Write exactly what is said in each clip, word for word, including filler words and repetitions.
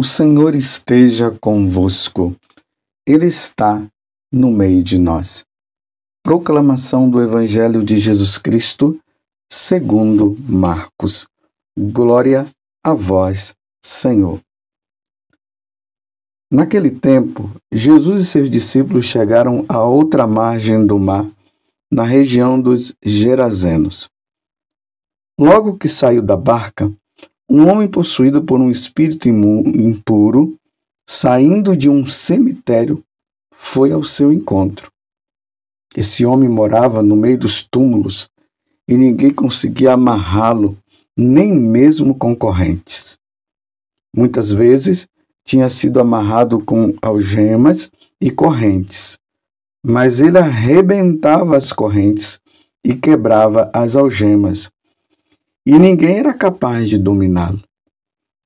O Senhor esteja convosco. Ele está no meio de nós. Proclamação do Evangelho de Jesus Cristo, segundo Marcos. Glória a vós, Senhor. Naquele tempo, Jesus e seus discípulos chegaram à outra margem do mar, na região dos Gerazenos. Logo que saiu da barca, um homem possuído por um espírito impuro, saindo de um cemitério, foi ao seu encontro. Esse homem morava no meio dos túmulos e ninguém conseguia amarrá-lo, nem mesmo com correntes. Muitas vezes tinha sido amarrado com algemas e correntes, mas ele arrebentava as correntes e quebrava as algemas. E ninguém era capaz de dominá-lo.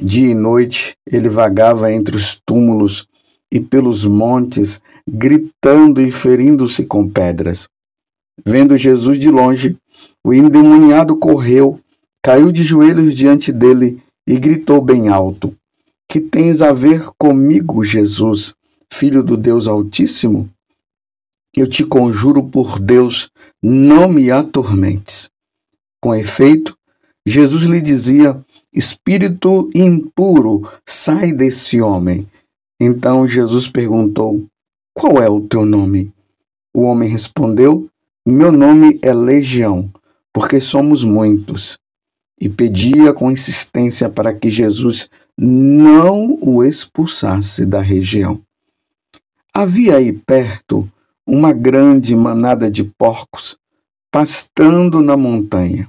Dia e noite ele vagava entre os túmulos e pelos montes, gritando e ferindo-se com pedras. Vendo Jesus de longe, o endemoniado correu, caiu de joelhos diante dele e gritou bem alto: Que tens a ver comigo, Jesus, Filho do Deus Altíssimo? Eu te conjuro por Deus, não me atormentes. Com efeito, Jesus lhe dizia: Espírito impuro, sai desse homem. Então Jesus perguntou: Qual é o teu nome? O homem respondeu: Meu nome é Legião, porque somos muitos. E pedia com insistência para que Jesus não o expulsasse da região. Havia aí perto uma grande manada de porcos pastando na montanha.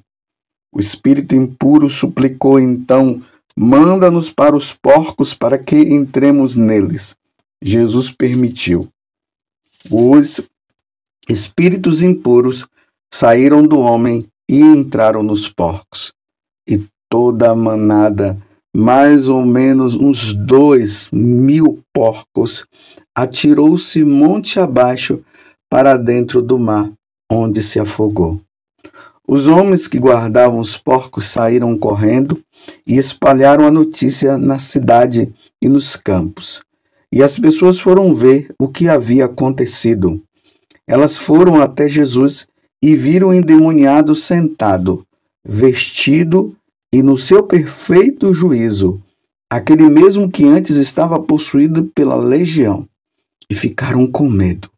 O espírito impuro suplicou então: Manda-nos para os porcos para que entremos neles. Jesus permitiu. Os espíritos impuros saíram do homem e entraram nos porcos. E toda a manada, mais ou menos uns dois mil porcos, atirou-se monte abaixo para dentro do mar, onde se afogou. Os homens que guardavam os porcos saíram correndo e espalharam a notícia na cidade e nos campos. E as pessoas foram ver o que havia acontecido. Elas foram até Jesus e viram o endemoniado sentado, vestido e no seu perfeito juízo, aquele mesmo que antes estava possuído pela legião, e ficaram com medo.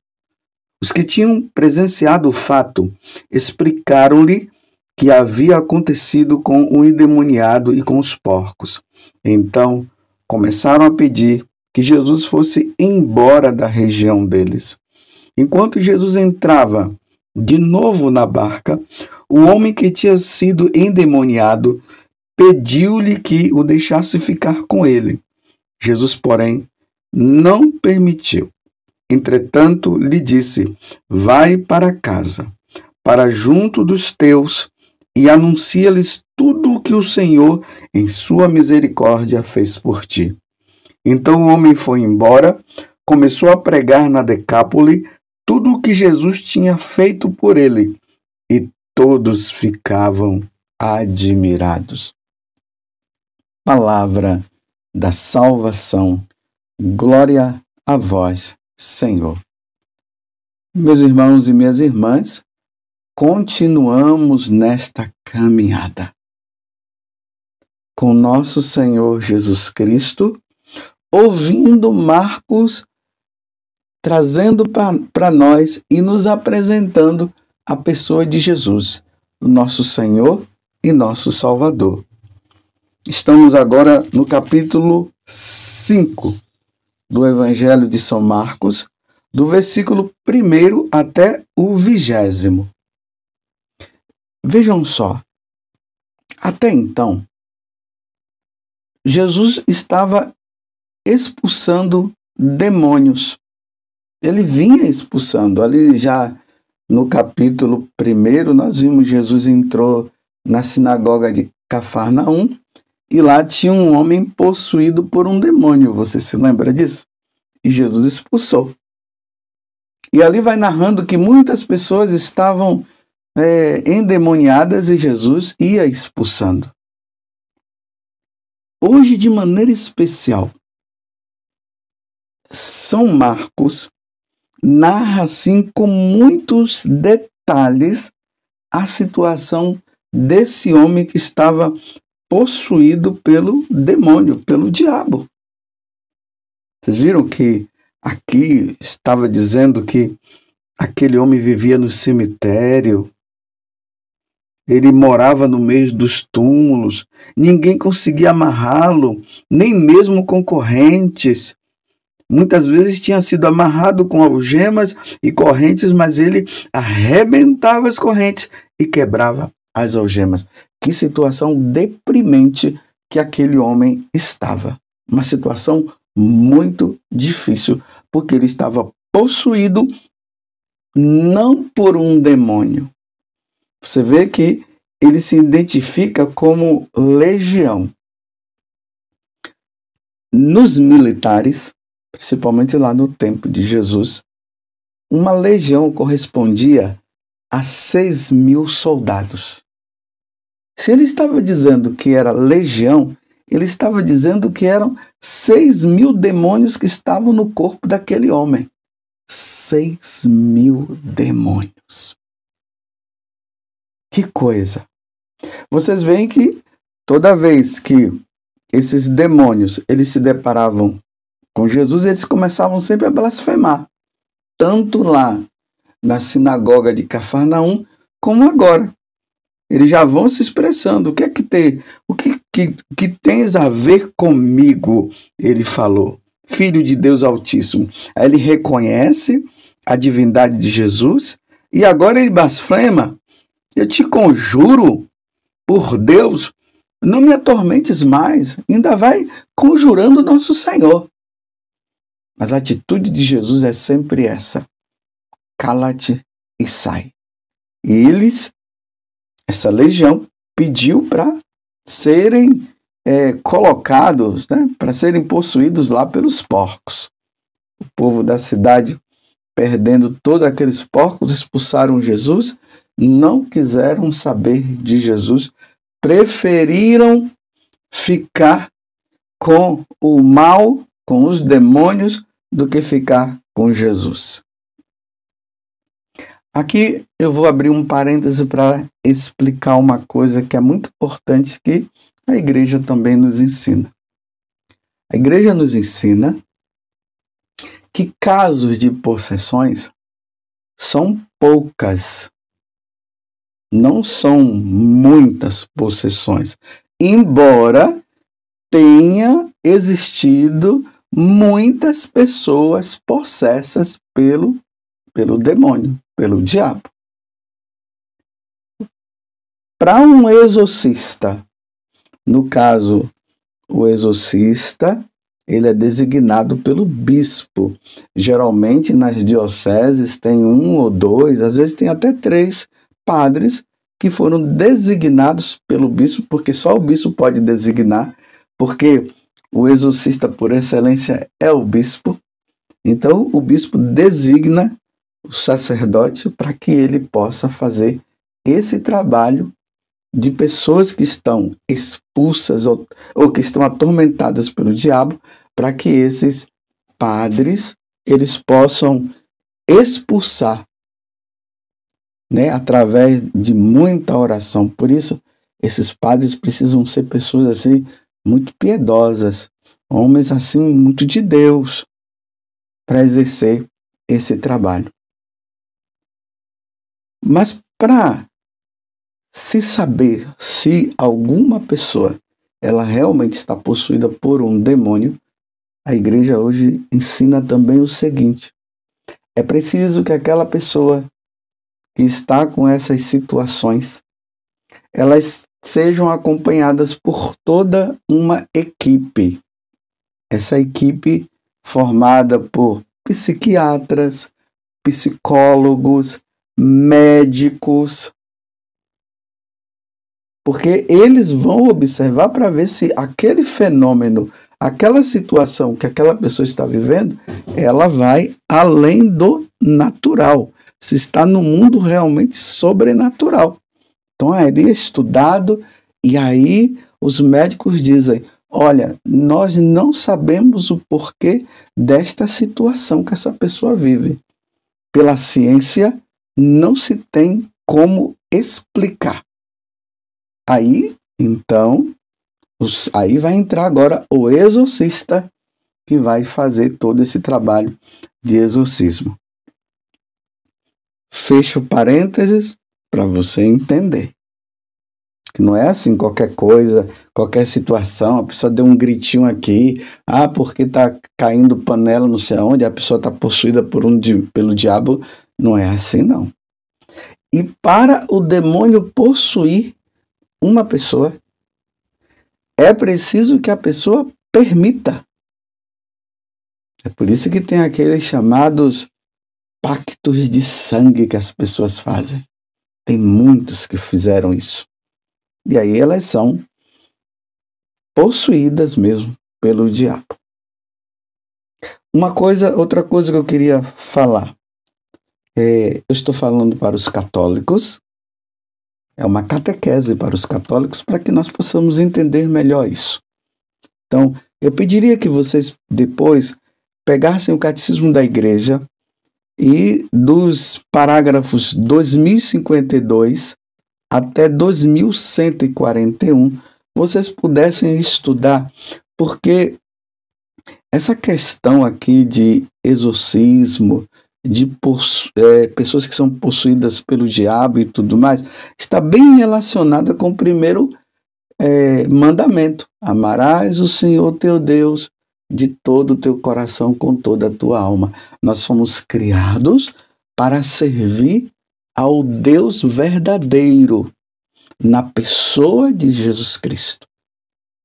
Os que tinham presenciado o fato explicaram-lhe que havia acontecido com o endemoniado e com os porcos. Então, começaram a pedir que Jesus fosse embora da região deles. Enquanto Jesus entrava de novo na barca, o homem que tinha sido endemoniado pediu-lhe que o deixasse ficar com ele. Jesus, porém, não permitiu. Entretanto, lhe disse: Vai para casa, para junto dos teus, e anuncia-lhes tudo o que o Senhor, em sua misericórdia, fez por ti. Então o homem foi embora, começou a pregar na Decápoli tudo o que Jesus tinha feito por ele, e todos ficavam admirados. Palavra da salvação. Glória a vós, Senhor. Meus irmãos e minhas irmãs, continuamos nesta caminhada com nosso Senhor Jesus Cristo, ouvindo Marcos, trazendo para nós e nos apresentando a pessoa de Jesus, nosso Senhor e nosso Salvador. Estamos agora no capítulo cinco. Do Evangelho de São Marcos, do versículo primeiro até o vigésimo. Vejam só, até então, Jesus estava expulsando demônios. Ele vinha expulsando. Ali já no capítulo primeiro, nós vimos Jesus entrou na sinagoga de Cafarnaum, e lá tinha um homem possuído por um demônio, você se lembra disso? E Jesus expulsou. E ali vai narrando que muitas pessoas estavam é, endemoniadas e Jesus ia expulsando. Hoje, de maneira especial, São Marcos narra assim com muitos detalhes a situação desse homem que estava possuído pelo demônio, pelo diabo. Vocês viram que aqui estava dizendo que aquele homem vivia no cemitério, ele morava no meio dos túmulos, ninguém conseguia amarrá-lo, nem mesmo com correntes. Muitas vezes tinha sido amarrado com algemas e correntes, mas ele arrebentava as correntes e quebrava as algemas. Que situação deprimente que aquele homem estava. Uma situação muito difícil, porque ele estava possuído não por um demônio. Você vê que ele se identifica como legião. Nos militares, principalmente lá no tempo de Jesus, uma legião correspondia a seis mil soldados. Se ele estava dizendo que era legião, ele estava dizendo que eram seis mil demônios que estavam no corpo daquele homem. Seis mil demônios. Que coisa! Vocês veem que toda vez que esses demônios eles se deparavam com Jesus, eles começavam sempre a blasfemar, tanto lá na sinagoga de Cafarnaum, como agora. Eles já vão se expressando. O que é que tem? O que, que, que tens a ver comigo? Ele falou, Filho de Deus Altíssimo. Aí ele reconhece a divindade de Jesus e agora ele blasfema. Eu te conjuro, por Deus, não me atormentes mais. Ainda vai conjurando nosso Senhor. Mas a atitude de Jesus é sempre essa. Cala-te e sai. E eles, essa legião, pediu para serem é, colocados, né, para serem possuídos lá pelos porcos. O povo da cidade, perdendo todos aqueles porcos, expulsaram Jesus, não quiseram saber de Jesus, preferiram ficar com o mal, com os demônios, do que ficar com Jesus. Aqui eu vou abrir um parêntese para explicar uma coisa que é muito importante que a igreja também nos ensina. A igreja nos ensina que casos de possessões são poucas, não são muitas possessões, embora tenha existido muitas pessoas possessas pelo, pelo demônio, pelo diabo. Para um exorcista, no caso, o exorcista, ele é designado pelo bispo. Geralmente, nas dioceses, tem um ou dois, às vezes tem até três padres que foram designados pelo bispo, porque só o bispo pode designar, porque o exorcista por excelência é o bispo. Então o bispo designa o sacerdote para que ele possa fazer esse trabalho de pessoas que estão expulsas ou, ou que estão atormentadas pelo diabo, para que esses padres eles possam expulsar, né, através de muita oração. Por isso, esses padres precisam ser pessoas assim muito piedosas, homens assim muito de Deus, para exercer esse trabalho. Mas para se saber se alguma pessoa ela realmente está possuída por um demônio, a igreja hoje ensina também o seguinte: é preciso que aquela pessoa que está com essas situações, elas sejam acompanhadas por toda uma equipe. Essa equipe formada por psiquiatras, psicólogos, médicos, porque eles vão observar para ver se aquele fenômeno, aquela situação que aquela pessoa está vivendo, ela vai além do natural, se está no mundo realmente sobrenatural. Então, aí é estudado, e aí os médicos dizem: olha, nós não sabemos o porquê desta situação que essa pessoa vive. Pela ciência, não se tem como explicar. Aí, então, os, aí vai entrar agora o exorcista que vai fazer todo esse trabalho de exorcismo. Fecho parênteses para você entender. Que não é assim qualquer coisa, qualquer situação, a pessoa deu um gritinho aqui, ah, porque está caindo panela não sei aonde, a pessoa está possuída por um, pelo diabo. Não é assim, não. E para o demônio possuir uma pessoa, é preciso que a pessoa permita. É por isso que tem aqueles chamados pactos de sangue que as pessoas fazem. Tem muitos que fizeram isso. E aí elas são possuídas mesmo pelo diabo. Uma coisa, outra coisa que eu queria falar. É, eu estou falando para os católicos. É uma catequese para os católicos para que nós possamos entender melhor isso. Então, eu pediria que vocês depois pegassem o Catecismo da Igreja e dos parágrafos dois mil e cinquenta e dois até dois mil cento e quarenta e um, vocês pudessem estudar, porque essa questão aqui de exorcismo, de possu- é, pessoas que são possuídas pelo diabo e tudo mais, está bem relacionada com o primeiro é, mandamento. Amarás o Senhor teu Deus de todo o teu coração, com toda a tua alma. Nós somos criados para servir ao Deus verdadeiro, na pessoa de Jesus Cristo.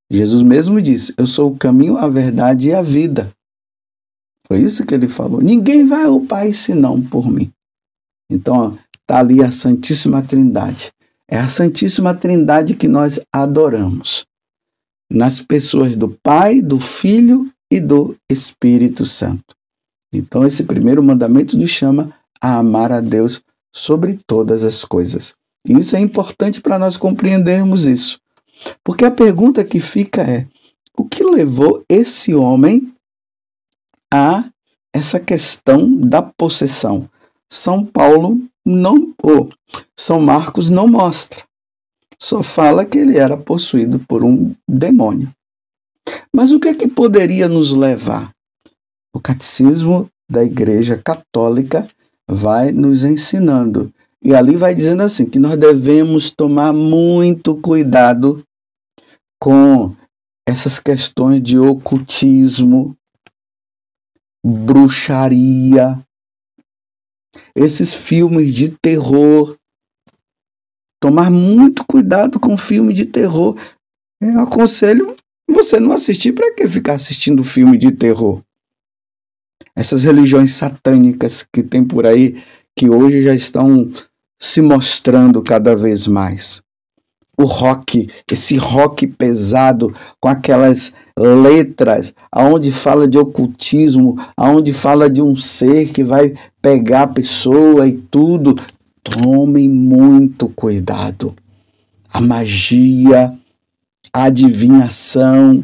Jesus mesmo disse, eu sou o caminho, a verdade e a vida. Foi isso que ele falou. Ninguém vai ao Pai senão por mim. Então, está ali a Santíssima Trindade. É a Santíssima Trindade que nós adoramos. Nas pessoas do Pai, do Filho e do Espírito Santo. Então, esse primeiro mandamento nos chama a amar a Deus sobre todas as coisas. E isso é importante para nós compreendermos isso. Porque a pergunta que fica é, o que levou esse homem a essa questão da possessão? São Paulo não, ou São Marcos não mostra. Só fala que ele era possuído por um demônio. Mas o que é que poderia nos levar? O Catecismo da Igreja Católica vai nos ensinando. E ali vai dizendo assim, que nós devemos tomar muito cuidado com essas questões de ocultismo, bruxaria, esses filmes de terror. Tomar muito cuidado com filme de terror. Eu aconselho você não assistir. Para que ficar assistindo filme de terror? Essas religiões satânicas que tem por aí, que hoje já estão se mostrando cada vez mais. O rock, esse rock pesado, com aquelas letras, aonde fala de ocultismo, aonde fala de um ser que vai pegar a pessoa e tudo. Tomem muito cuidado. A magia, a adivinhação,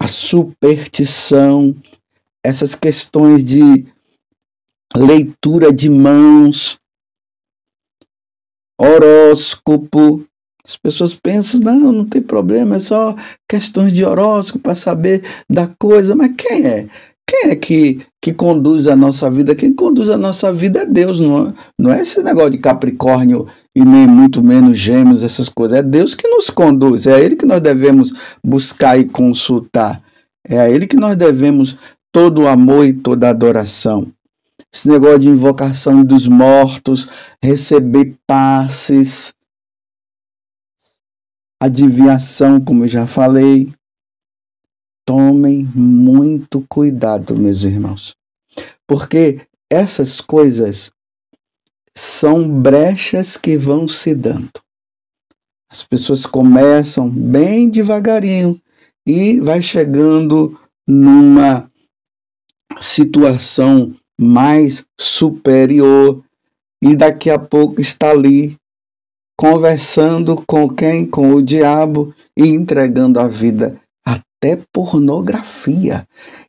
a superstição, essas questões de leitura de mãos, horóscopo. As pessoas pensam, não, não tem problema, é só questões de horóscopo para saber da coisa. Mas quem é? Quem é que, que conduz a nossa vida? Quem conduz a nossa vida é Deus, não é? Não é esse negócio de Capricórnio e nem muito menos Gêmeos, essas coisas. É Deus que nos conduz, é a Ele que nós devemos buscar e consultar. É a Ele que nós devemos todo o amor e toda a adoração. Esse negócio de invocação dos mortos, receber passes, adivinhação, como eu já falei. Tomem muito cuidado, meus irmãos, porque essas coisas são brechas que vão se dando. As pessoas começam bem devagarinho e vai chegando numa situação mais superior e daqui a pouco está ali conversando com quem? Com o diabo e entregando a vida. Até pornografia.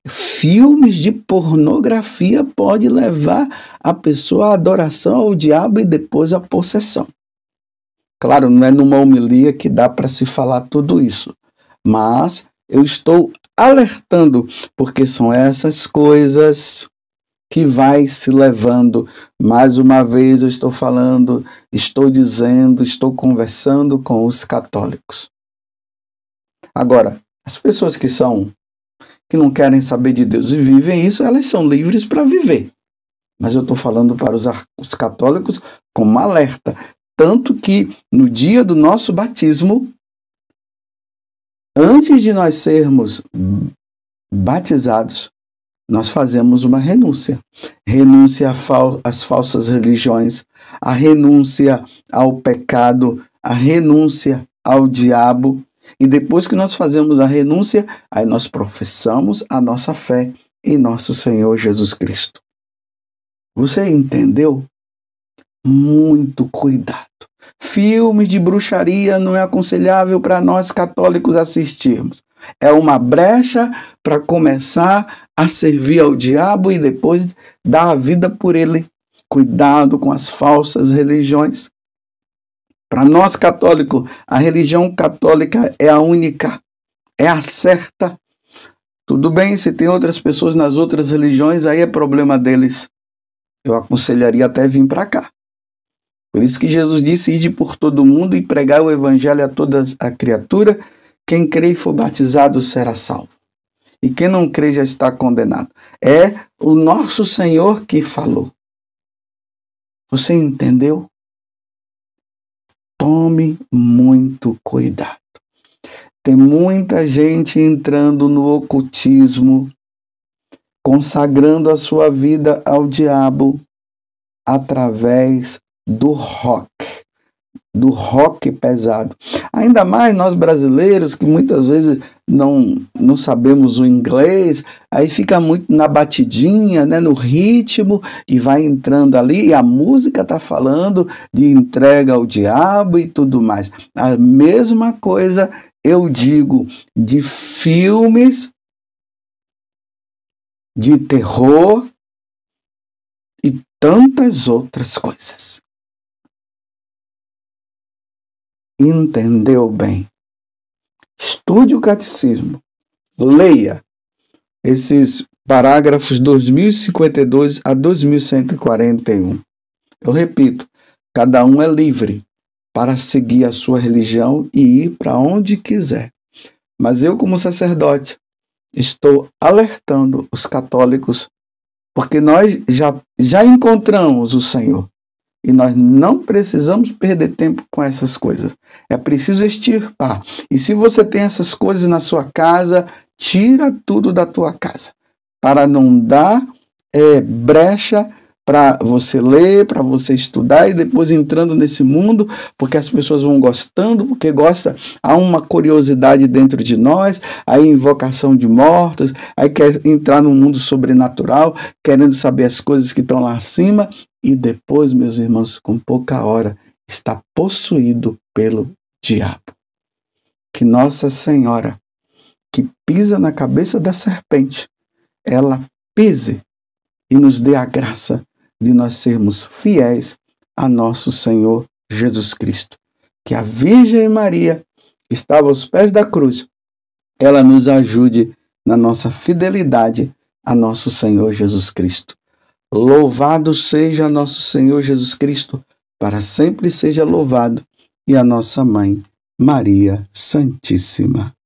Filmes de pornografia pode levar a pessoa à adoração ao diabo e depois à possessão. Claro, não é numa homilia que dá para se falar tudo isso, mas eu estou alertando, porque são essas coisas que vai se levando. Mais uma vez eu estou falando, estou dizendo, estou conversando com os católicos. Agora, as pessoas que são, que não querem saber de Deus e vivem isso, elas são livres para viver. Mas eu estou falando para os, os católicos como alerta. Tanto que no dia do nosso batismo, antes de nós sermos batizados, nós fazemos uma renúncia. Renúncia às falsas religiões, a renúncia ao pecado, a renúncia ao diabo. E depois que nós fazemos a renúncia, aí nós professamos a nossa fé em nosso Senhor Jesus Cristo. Você entendeu? Muito cuidado. Filmes de bruxaria não é aconselhável para nós católicos assistirmos. É uma brecha para começar a servir ao diabo e depois dar a vida por ele. Cuidado com as falsas religiões. Para nós católicos, a religião católica é a única, é a certa. Tudo bem, se tem outras pessoas nas outras religiões, aí é problema deles. Eu aconselharia até vir para cá. Por isso que Jesus disse, ide por todo mundo e pregai o evangelho a toda a criatura. Quem crê e for batizado será salvo. E quem não crê já está condenado. É o nosso Senhor que falou. Você entendeu? Tome muito cuidado. Tem muita gente entrando no ocultismo, consagrando a sua vida ao diabo através do rock, do rock pesado. Ainda mais nós brasileiros, que muitas vezes não, não sabemos o inglês, aí fica muito na batidinha, né, no ritmo, e vai entrando ali, e a música está falando de entrega ao diabo e tudo mais. A mesma coisa eu digo de filmes de terror e tantas outras coisas. Entendeu bem? Estude o catecismo, leia esses parágrafos dois mil e cinquenta e dois a dois mil cento e quarenta e um. Eu repito, cada um é livre para seguir a sua religião e ir para onde quiser. Mas eu, como sacerdote, estou alertando os católicos, porque nós já, já encontramos o Senhor. E nós não precisamos perder tempo com essas coisas. É preciso extirpar. E se você tem essas coisas na sua casa, tira tudo da tua casa. Para não dar é, brecha para você ler, para você estudar e depois entrando nesse mundo, porque as pessoas vão gostando, porque gosta, há uma curiosidade dentro de nós, aí invocação de mortos, aí quer entrar no mundo sobrenatural, querendo saber as coisas que estão lá acima. E depois, meus irmãos, com pouca hora, está possuído pelo diabo. Que Nossa Senhora, que pisa na cabeça da serpente, ela pise e nos dê a graça de nós sermos fiéis a nosso Senhor Jesus Cristo. Que a Virgem Maria, que estava aos pés da cruz, ela nos ajude na nossa fidelidade a nosso Senhor Jesus Cristo. Louvado seja nosso Senhor Jesus Cristo, para sempre seja louvado, e a nossa Mãe, Maria Santíssima.